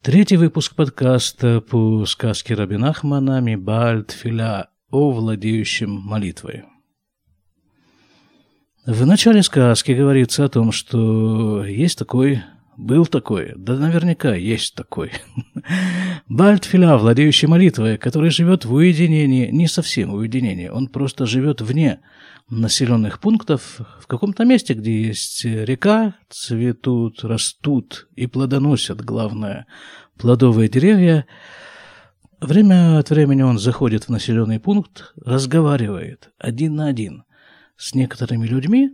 Третий выпуск подкаста по сказке Раби Нахмана «Бааль Тфиля» о владеющем молитвой. В начале сказки говорится о том, что есть такой, был такой, да наверняка есть такой Бааль Тфиля, владеющий молитвой, который живет в уединении, не совсем в уединении, он просто живет вне населенных пунктов, в каком-то месте, где есть река, цветут, растут и плодоносят, главное, плодовые деревья. Время от времени он заходит в населенный пункт, разговаривает один на один с некоторыми людьми,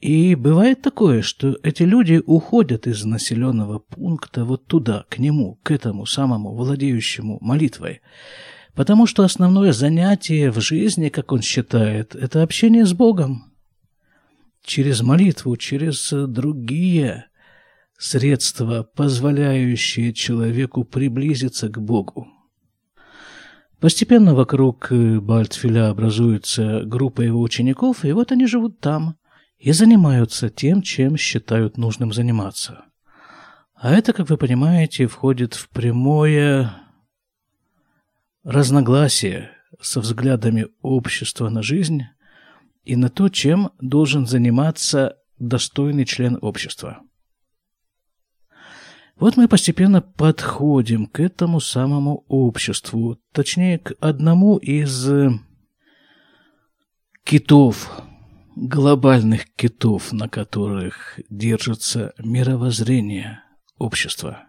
и бывает такое, что эти люди уходят из населенного пункта вот туда, к нему, к этому самому владеющему молитвой, потому что основное занятие в жизни, как он считает, это общение с Богом через молитву, через другие средства, позволяющие человеку приблизиться к Богу. Постепенно вокруг Бааль Тфиля образуется группа его учеников, и вот они живут там и занимаются тем, чем считают нужным заниматься. А это, как вы понимаете, входит в прямое разногласие со взглядами общества на жизнь и на то, чем должен заниматься достойный член общества. Вот мы постепенно подходим к этому самому обществу, точнее, к одному из китов, глобальных китов, на которых держится мировоззрение общества.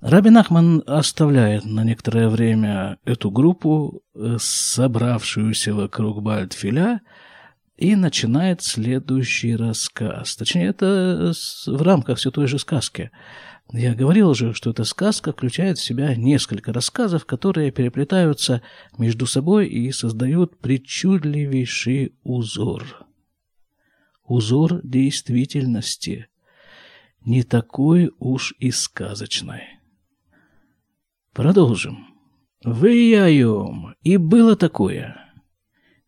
Раби Нахман оставляет на некоторое время эту группу, собравшуюся вокруг Бааль Тфиля, и начинает следующий рассказ. Точнее, это в рамках все той же сказки. Я говорил уже, что эта сказка включает в себя несколько рассказов, которые переплетаются между собой и создают причудливейший узор. Узор действительности. Не такой уж и сказочной. Продолжим. «Ваяйом, и было такое».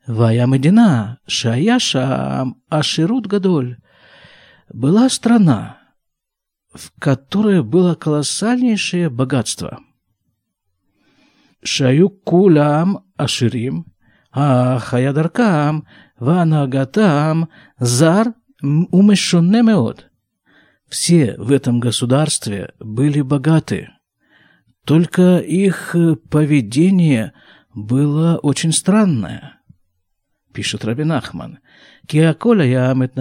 Ваямедина, Шаяшам, Аширут Гадоль. Была страна, в которой было колоссальнейшее богатство. Шаюкулям, Аширим, Ахаядаркам, Ванагатам, Зар, Умешуннемеот. Все в этом государстве были богаты, только их поведение было очень странное. Пишет Раби Нахман, потому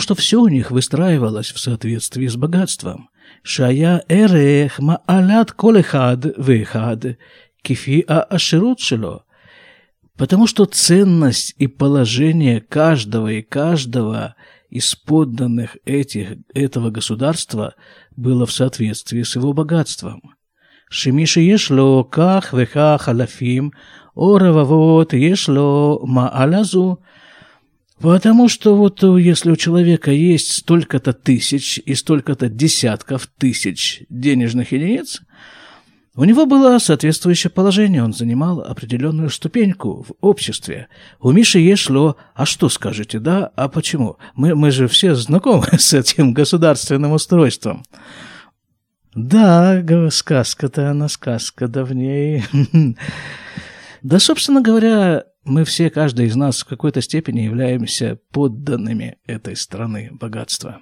что все у них выстраивалось в соответствии с богатством. Шая эрех маалят колехад вехад кифи ааширут шело. Потому что ценность и положение каждого из подданных этого государства было в соответствии с его богатством. Шимиши ешло ках веха халафим орававот ешло маалазу. Потому что вот если у человека есть столько-то тысяч и столько-то десятков тысяч денежных единиц, у него было соответствующее положение, он занимал определенную ступеньку в обществе. У Миши ешло, а что скажете, да, а почему? Мы же все знакомы с этим государственным устройством. Да, сказка-то она, сказка давней. Да, собственно говоря, мы все, каждый из нас в какой-то степени являемся подданными этой страны богатства.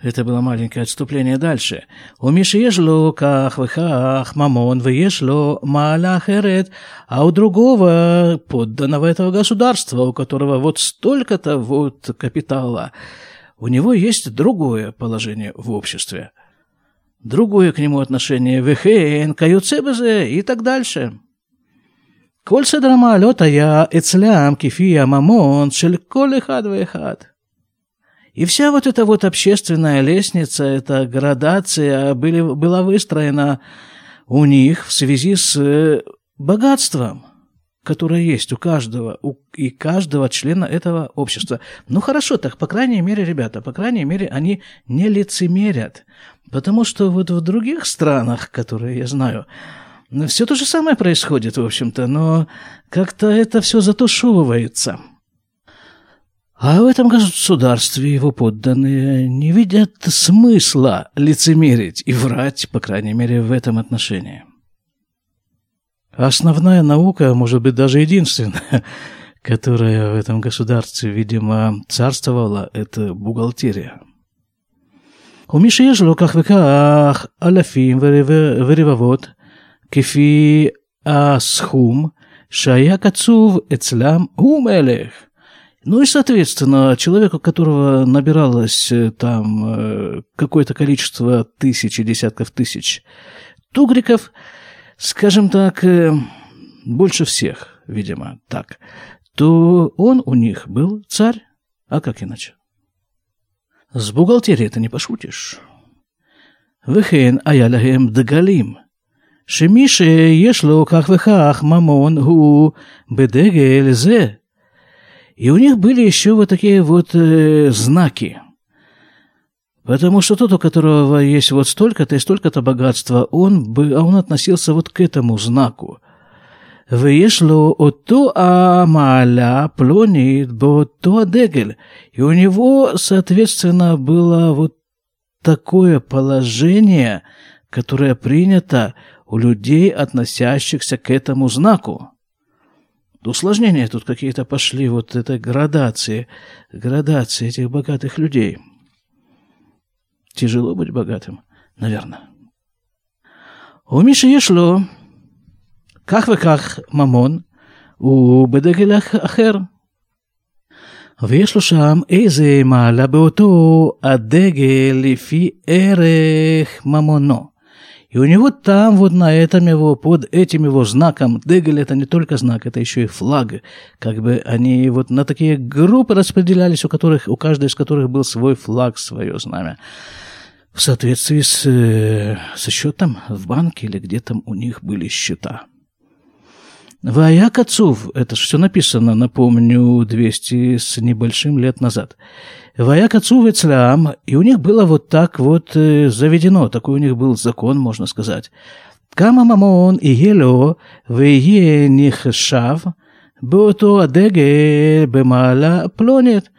Это было маленькое отступление дальше. У Миши ешло ках вехах мамон веешло малахерет, а у другого подданного этого государства, у которого вот столько-то вот капитала, у него есть другое положение в обществе. Другое к нему отношение «Вехейн», «Каюцебезе» и так дальше. «Коль седрама лётая эцлям кефия мамон шельколь эхад вэхад». И вся вот эта вот общественная лестница, эта градация была выстроена у них в связи с богатством, которое есть у каждого и каждого члена этого общества. Ну хорошо, так, по крайней мере, ребята, по крайней мере, они не лицемерят. Потому что вот в других странах, которые я знаю, все то же самое происходит, в общем-то, но как-то это все затушевывается. А в этом государстве его подданные не видят смысла лицемерить и врать, по крайней мере, в этом отношении. Основная наука, может быть, даже единственная, которая в этом государстве, видимо, царствовала, это бухгалтерия. У Миши Ежелу, как веках, аляфим, веревавод, кефи асхум, шая кацув, эцлям, умелех. Ну и, соответственно, человек, у которого набиралось там какое-то количество тысяч и десятков тысяч тугриков, скажем так, больше всех, видимо, так, то он у них был царь, а как иначе? С бухгалтерией это не пошутишь. Вехен аялахем дагалим. Шемише ешло как вехах мамон гу бедегельзе. И у них были еще вот такие вот знаки. Потому что тот, у которого есть вот столько-то и столько-то богатства, он относился вот к этому знаку. «Выешло отто амаля плонит ботто адегель». И у него, соответственно, было вот такое положение, которое принято у людей, относящихся к этому знаку. Усложнения тут какие-то пошли, вот это градации этих богатых людей. Тяжело быть богатым, наверное. У Миши Ешло, как вы как мамон, у бедагелях ахер. Вешло шам эйзе маля беото адегели фи эрех мамоно. И у него там, вот на этом его, под этим его знаком, дегель — это не только знак, это еще и флаг. Как бы они вот на такие группы распределялись, у каждой из которых был свой флаг, свое знамя. В соответствии со счетом в банке или где там у них были счета. Ваяк отцов, это же все написано, напомню, 200 с небольшим лет назад. Ваяк отцов Ицлям, и у них было вот так вот заведено, такой у них был закон, можно сказать. Кама мамон и ело вее нихшав бото адеге бемала плонит.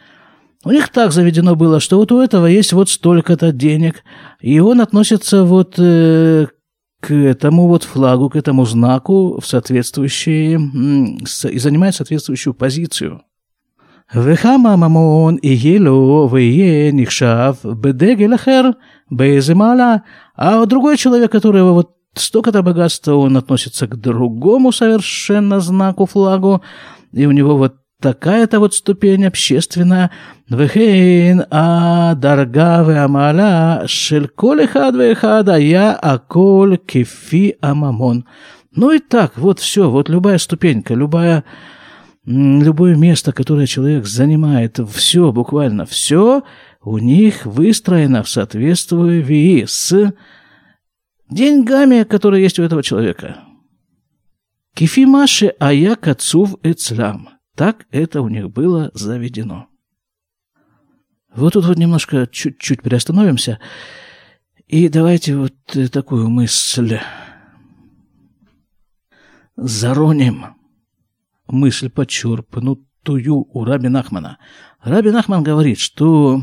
У них так заведено было, что вот у этого есть вот столько-то денег, и он относится вот к этому вот флагу, к этому знаку в соответствующей, и занимает соответствующую позицию. «Вехама мамон и ело вее нихшав бедегель ахер бейземала». А другой человек, которого вот столько-то богатства, он относится к другому совершенно знаку, флагу, и у него вот такая-то вот ступень общественная. «Вехейн а даргаве амаля шельколе хадве хада я аколь кефи амамон». Ну и так, вот все, вот любая ступенька, любое место, которое человек занимает, все, буквально все, у них выстроено в соответствии с деньгами, которые есть у этого человека. «Кефи маши ая кацув эцлям». Так это у них было заведено. Вот тут вот немножко, чуть-чуть приостановимся. И давайте вот такую мысль зароним. Мысль, подчерпнутую у Раби Нахмана. Раби Нахман говорит, что...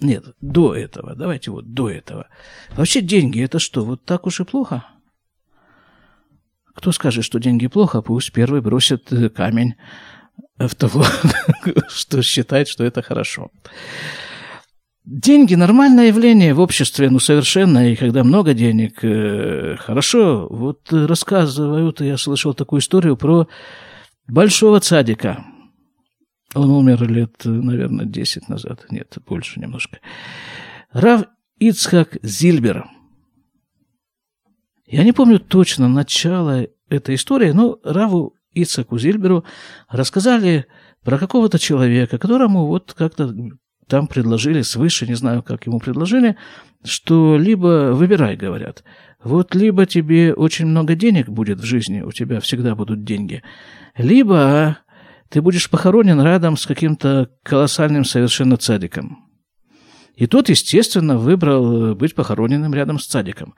Нет, до этого. Давайте вот до этого. Вообще деньги — это что, вот так уж и плохо? Кто скажет, что деньги плохо, пусть первый бросит камень в того, что считает, что это хорошо. Деньги – нормальное явление в обществе, ну, совершенно, и когда много денег, хорошо. Вот рассказывают, я слышал такую историю про большого цадика. Он умер лет, наверное, 10 назад. Нет, больше немножко. Рав Ицхак Зильбер. Я не помню точно начало этой истории, но Раву Ицхаку Зильберу рассказали про какого-то человека, которому вот как-то там предложили свыше, не знаю, как ему предложили, что либо выбирай, говорят, вот либо тебе очень много денег будет в жизни, у тебя всегда будут деньги, либо ты будешь похоронен рядом с каким-то колоссальным совершенно цадиком. И тот, естественно, выбрал быть похороненным рядом с цадиком.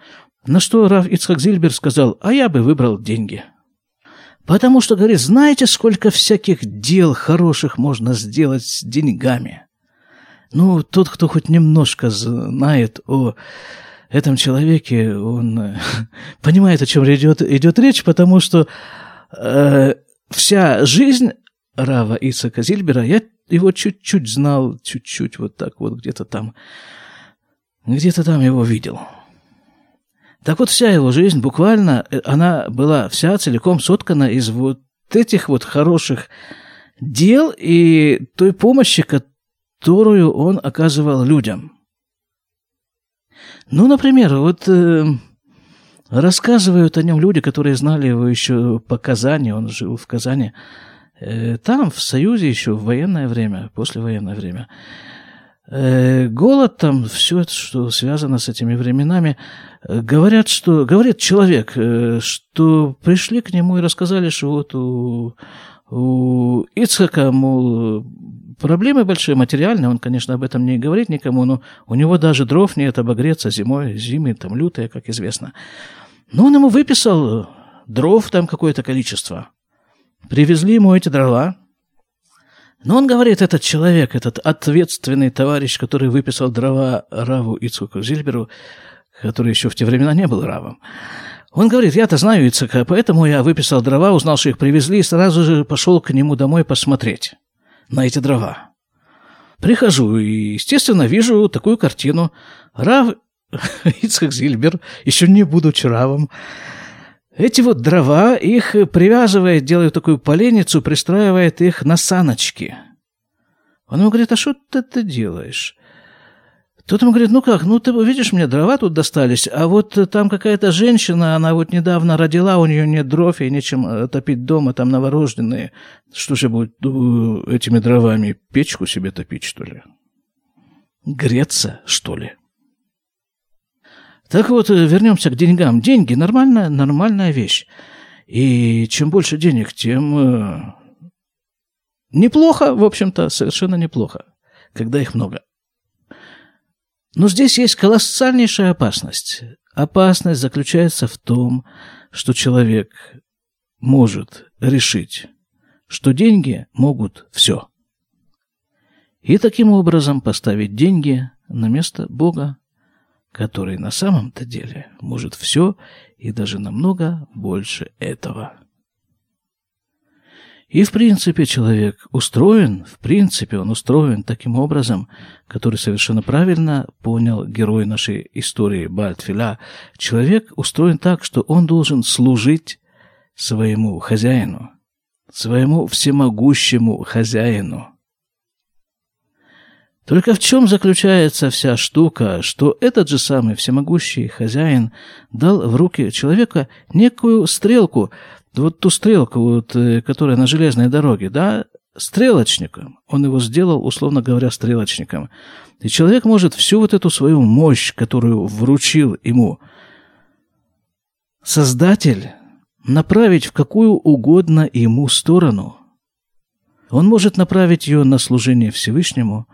На что Рав Ицхак Зильбер сказал: а я бы выбрал деньги. Потому что, говорит, знаете, сколько всяких дел хороших можно сделать с деньгами? Ну, тот, кто хоть немножко знает о этом человеке, он понимает, о чем идет речь, потому что вся жизнь Рава Ицхака Зильбера, я его чуть-чуть знал, чуть-чуть вот так вот где-то там его видел. Так вот, вся его жизнь буквально, она была вся целиком соткана из вот этих вот хороших дел и той помощи, которую он оказывал людям. Ну, например, вот рассказывают о нем люди, которые знали его еще по Казани, он жил в Казани, там, в Союзе еще, в военное время, послевоенное время. Голод там, все это, что связано с этими временами, говорит человек, что пришли к нему и рассказали, что вот у Ицхака, мол, проблемы большие, материальные, он, конечно, об этом не говорит никому, но у него даже дров нет обогреться зимой, зимы там лютые, как известно. Но он ему выписал дров там какое-то количество. Привезли ему эти дрова. Но он говорит, этот человек, этот ответственный товарищ, который выписал дрова Раву Ицхаку Зильберу, который еще в те времена не был Равом, он говорит, я-то знаю Ицхака, поэтому я выписал дрова, узнал, что их привезли, и сразу же пошел к нему домой посмотреть на эти дрова. Прихожу и, естественно, вижу такую картину. Рав Ицхак Зильбер, еще не будучи Равом, эти вот дрова, их привязывает, делает такую поленницу, пристраивает их на саночки. Он ему говорит, а что ты делаешь? Тот ему говорит, ты видишь, мне дрова тут достались, а вот там какая-то женщина, она вот недавно родила, у нее нет дров, и нечем топить дома, там новорожденные. Что же будет этими дровами? Печку себе топить, что ли? Греться, что ли? Так вот, вернемся к деньгам. Деньги – нормальная вещь. И чем больше денег, тем неплохо, в общем-то, совершенно неплохо, когда их много. Но здесь есть колоссальнейшая опасность. Опасность заключается в том, что человек может решить, что деньги могут все. И таким образом поставить деньги на место Бога, который на самом-то деле может все и даже намного больше этого. И, в принципе, человек устроен, таким образом, который совершенно правильно понял герой нашей истории Бааль Тфиля. Человек устроен так, что он должен служить своему хозяину, своему всемогущему хозяину. Только в чем заключается вся штука, что этот же самый всемогущий хозяин дал в руки человека некую стрелку, вот ту стрелку, которая на железной дороге, да, стрелочником. Он его сделал, условно говоря, стрелочником. И человек может всю вот эту свою мощь, которую вручил ему Создатель, направить в какую угодно ему сторону. Он может направить ее на служение Всевышнему,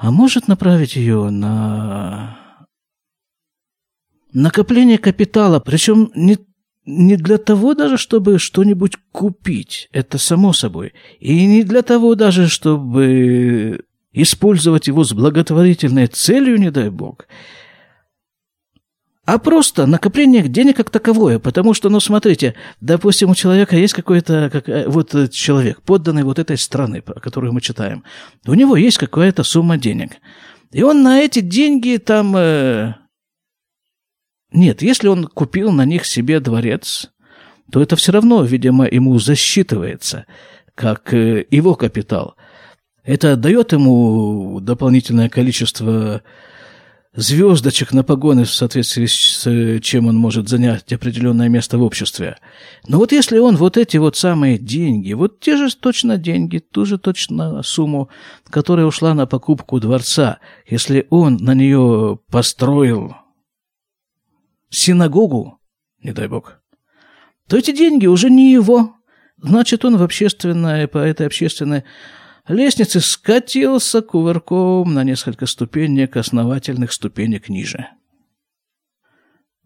а может направить ее на накопление капитала, причем не для того даже, чтобы что-нибудь купить, это само собой, и не для того даже, чтобы использовать его с благотворительной целью, не дай бог, а просто накопление денег как таковое, потому что, смотрите, допустим, у человека есть человек, подданный вот этой страны, о которой мы читаем, у него есть какая-то сумма денег, и он на эти деньги Нет, если он купил на них себе дворец, то это все равно, видимо, ему засчитывается, как его капитал. Это дает ему дополнительное количество звездочек на погоны, в соответствии с чем он может занять определенное место в обществе. Но вот если он вот эти вот самые деньги, вот те же точно деньги, ту же точно сумму, которая ушла на покупку дворца, если он на нее построил синагогу, не дай бог, то эти деньги уже не его. Значит, он по этой общественной лестнице скатился кувырком на несколько ступенек, основательных ступенек ниже.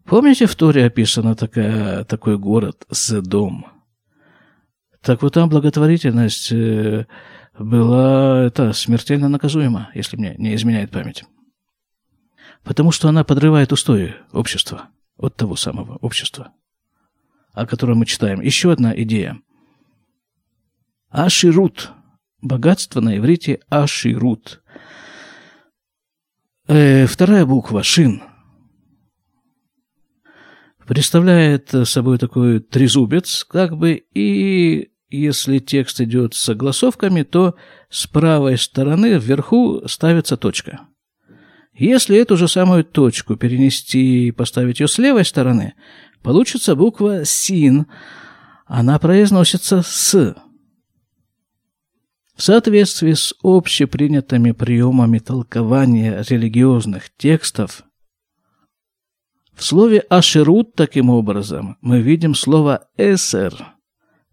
Помните, в Торе описано такой город Содом? Так вот там благотворительность была смертельно наказуема, если мне не изменяет память. Потому что она подрывает устои общества, от того самого общества, о котором мы читаем. Еще одна идея. Аширут. Богатство на иврите аширут. Вторая буква, шин, представляет собой такой трезубец, как бы, и если текст идет с огласовками, то с правой стороны вверху ставится точка. Если эту же самую точку перенести и поставить ее с левой стороны, получится буква син. Она произносится с. В соответствии с общепринятыми приемами толкования религиозных текстов, в слове «аширут» таким образом мы видим слово «эсер».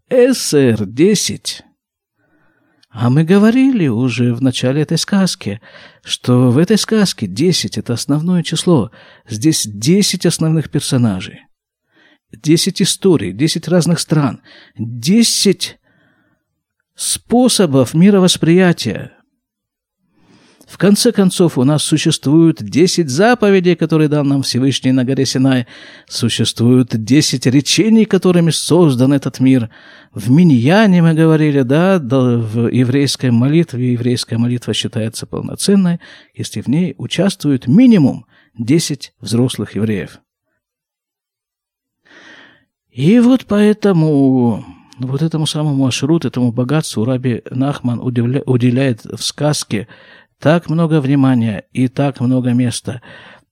«Эсер» – 10. А мы говорили уже в начале этой сказки, что в этой сказке 10 – это основное число. Здесь 10 основных персонажей, 10 историй, 10 разных стран, 10 способов мировосприятия. В конце концов, у нас существуют 10 заповедей, которые дал нам Всевышний на горе Синай. Существуют 10 речений, которыми создан этот мир. В Миньяне мы говорили, в еврейской молитве. Еврейская молитва считается полноценной, если в ней участвуют минимум 10 взрослых евреев. И вот поэтому вот этому самому ашрут, этому богатству Раби Нахман уделяет в сказке так много внимания и так много места.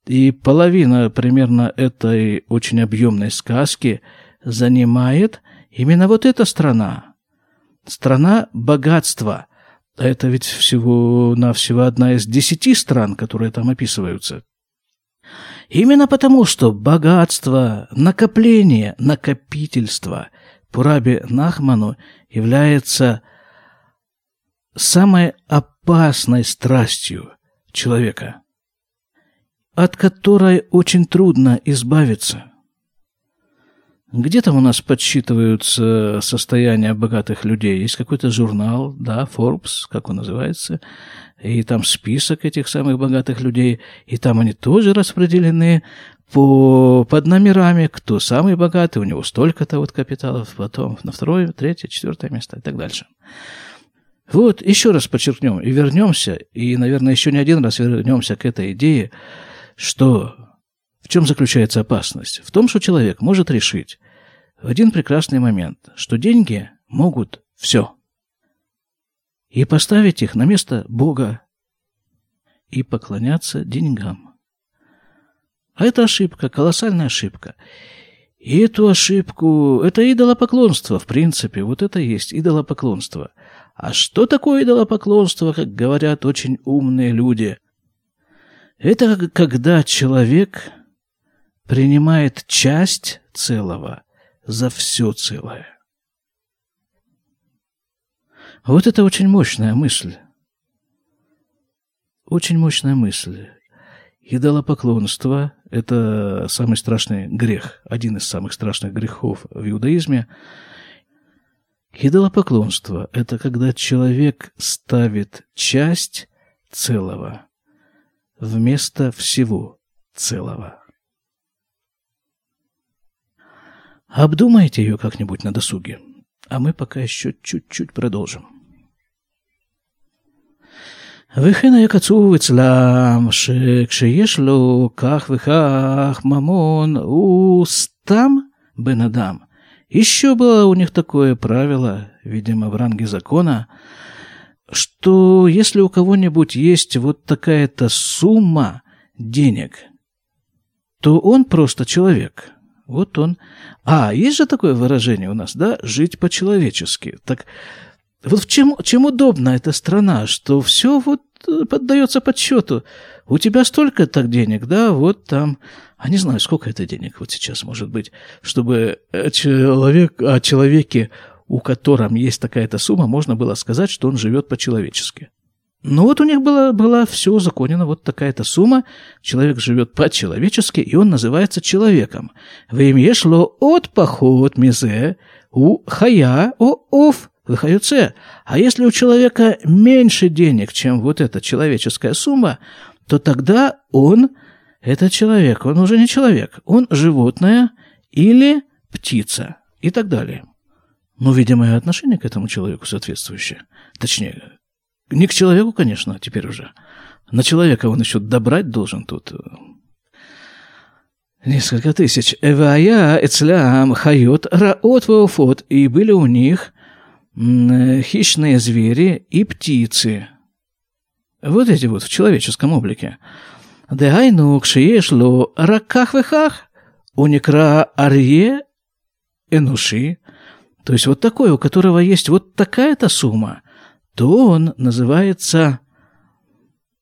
И половина примерно этой очень объемной сказки занимает именно вот эта страна. Страна богатства. Это ведь всего-навсего одна из 10 стран, которые там описываются. Именно потому, что богатство, накопление, накопительство по Раби Нахману является самой опасной страстью человека, от которой очень трудно избавиться. Где там у нас подсчитываются состояния богатых людей? Есть какой-то журнал, Forbes, как он называется, и там список этих самых богатых людей, и там они тоже распределены под номерами, кто самый богатый, у него столько-то капиталов, потом на 2-е, 3-е, 4-е место и так дальше. Вот, еще раз подчеркнем и вернемся, и, наверное, еще не один раз вернемся к этой идее, что в чем заключается опасность? В том, что человек может решить в один прекрасный момент, что деньги могут все, и поставить их на место Бога, и поклоняться деньгам. А это ошибка, колоссальная ошибка. И эту ошибку, это идолопоклонство, в принципе, вот это и есть идолопоклонство. А что такое идолопоклонство, как говорят очень умные люди? Это когда человек принимает часть целого за все целое. Вот это очень мощная мысль. Очень мощная мысль. Идолопоклонство – это самый страшный грех, один из самых страшных грехов в иудаизме. Идолопоклонство – это когда человек ставит часть целого вместо всего целого. Обдумайте ее как-нибудь на досуге, а мы пока еще чуть-чуть продолжим. וכן היה קצוב אצלם שכשיש לו כך וכך ממון הוא סתם בן אדם. Еще было у них такое правило, видимо, в ранге закона, что если у кого-нибудь есть вот такая-то сумма денег, то он просто человек. Вот он. А, есть же такое выражение у нас, жить по-человечески. Так вот чем удобна эта страна, что все поддается подсчету. У тебя столько так денег, а не знаю, сколько это денег сейчас может быть, чтобы о человеке, у которого есть такая-то сумма, можно было сказать, что он живет по-человечески. Ну вот у них была все узаконено, вот такая-то сумма. Человек живет по-человечески, и он называется человеком. Веймье шло от поход мизе у хая о оф. А если у человека меньше денег, чем вот эта человеческая сумма, то тогда он, это человек, он уже не человек, он животное или птица и так далее. Ну, видимо, и отношение к этому человеку соответствующее. Точнее, не к человеку, конечно, теперь уже. На человека он еще добрать должен тут несколько тысяч. «Эвая эцлям хайот раот ваофот». И были у них хищные звери и птицы. Вот эти вот в человеческом облике. Дегайну кшиешло раках-вехах уникра арье энуши. То есть вот такой, у которого есть вот такая-то сумма, то он называется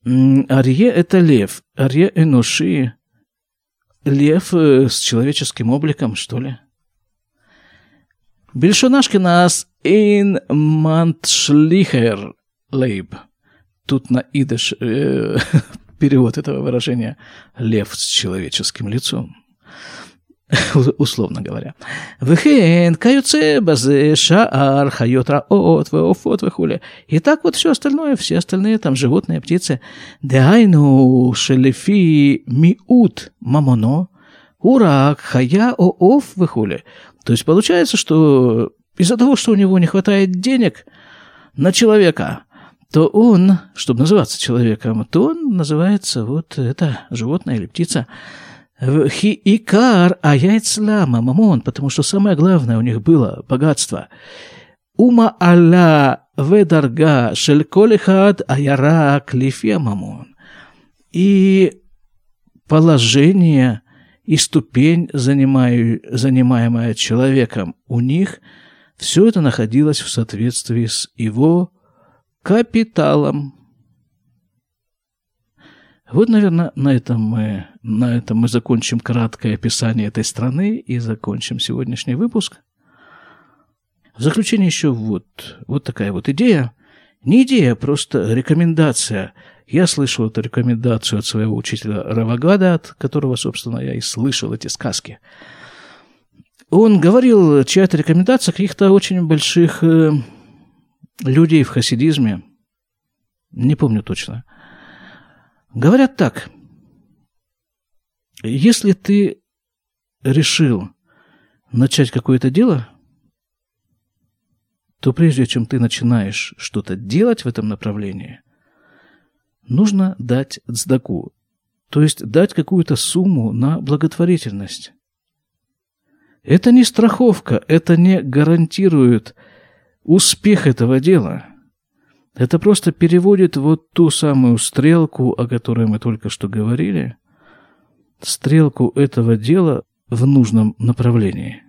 арье – это лев. Арье энуши – лев с человеческим обликом, что ли? Бельшонашки нас «Ин мантшлихер лейб». Тут на идыш перевод этого выражения «лев с человеческим лицом», условно говоря. «Вэхэн каюце базэ шаар хайот раот вэофот вэхуля». И так вот все остальное, все остальные там животные, птицы. «Дэайну шелефи миут мамоно урак хая ооф вэхуля». То есть получается, что из-за того, что у него не хватает денег на человека, то он, чтобы называться человеком, то он называется вот это животное или птица. «Хиикар аяйцлама мамон», потому что самое главное у них было богатство. «Ума алла ведарга шельколихад аяра клифе мамон». И положение и ступень, занимаемая человеком, у них все это находилось в соответствии с его капиталом. Вот, наверное, на этом мы закончим краткое описание этой страны и закончим сегодняшний выпуск. В заключение еще вот такая вот идея. Не идея, просто рекомендация. Я слышал эту рекомендацию от своего учителя Равагада, от которого, собственно, я и слышал эти сказки. Он говорил, чья-то рекомендация каких-то очень больших людей в хасидизме. Не помню точно. Говорят так. Если ты решил начать какое-то дело, то прежде чем ты начинаешь что-то делать в этом направлении, нужно дать цдаку, то есть дать какую-то сумму на благотворительность. Это не страховка, это не гарантирует успех этого дела. Это просто переводит вот ту самую стрелку, о которой мы только что говорили, стрелку этого дела в нужном направлении.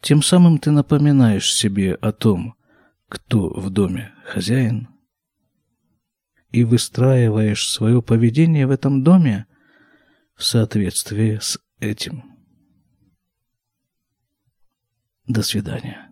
Тем самым ты напоминаешь себе о том, кто в доме хозяин, и выстраиваешь свое поведение в этом доме в соответствии с этим. До свидания.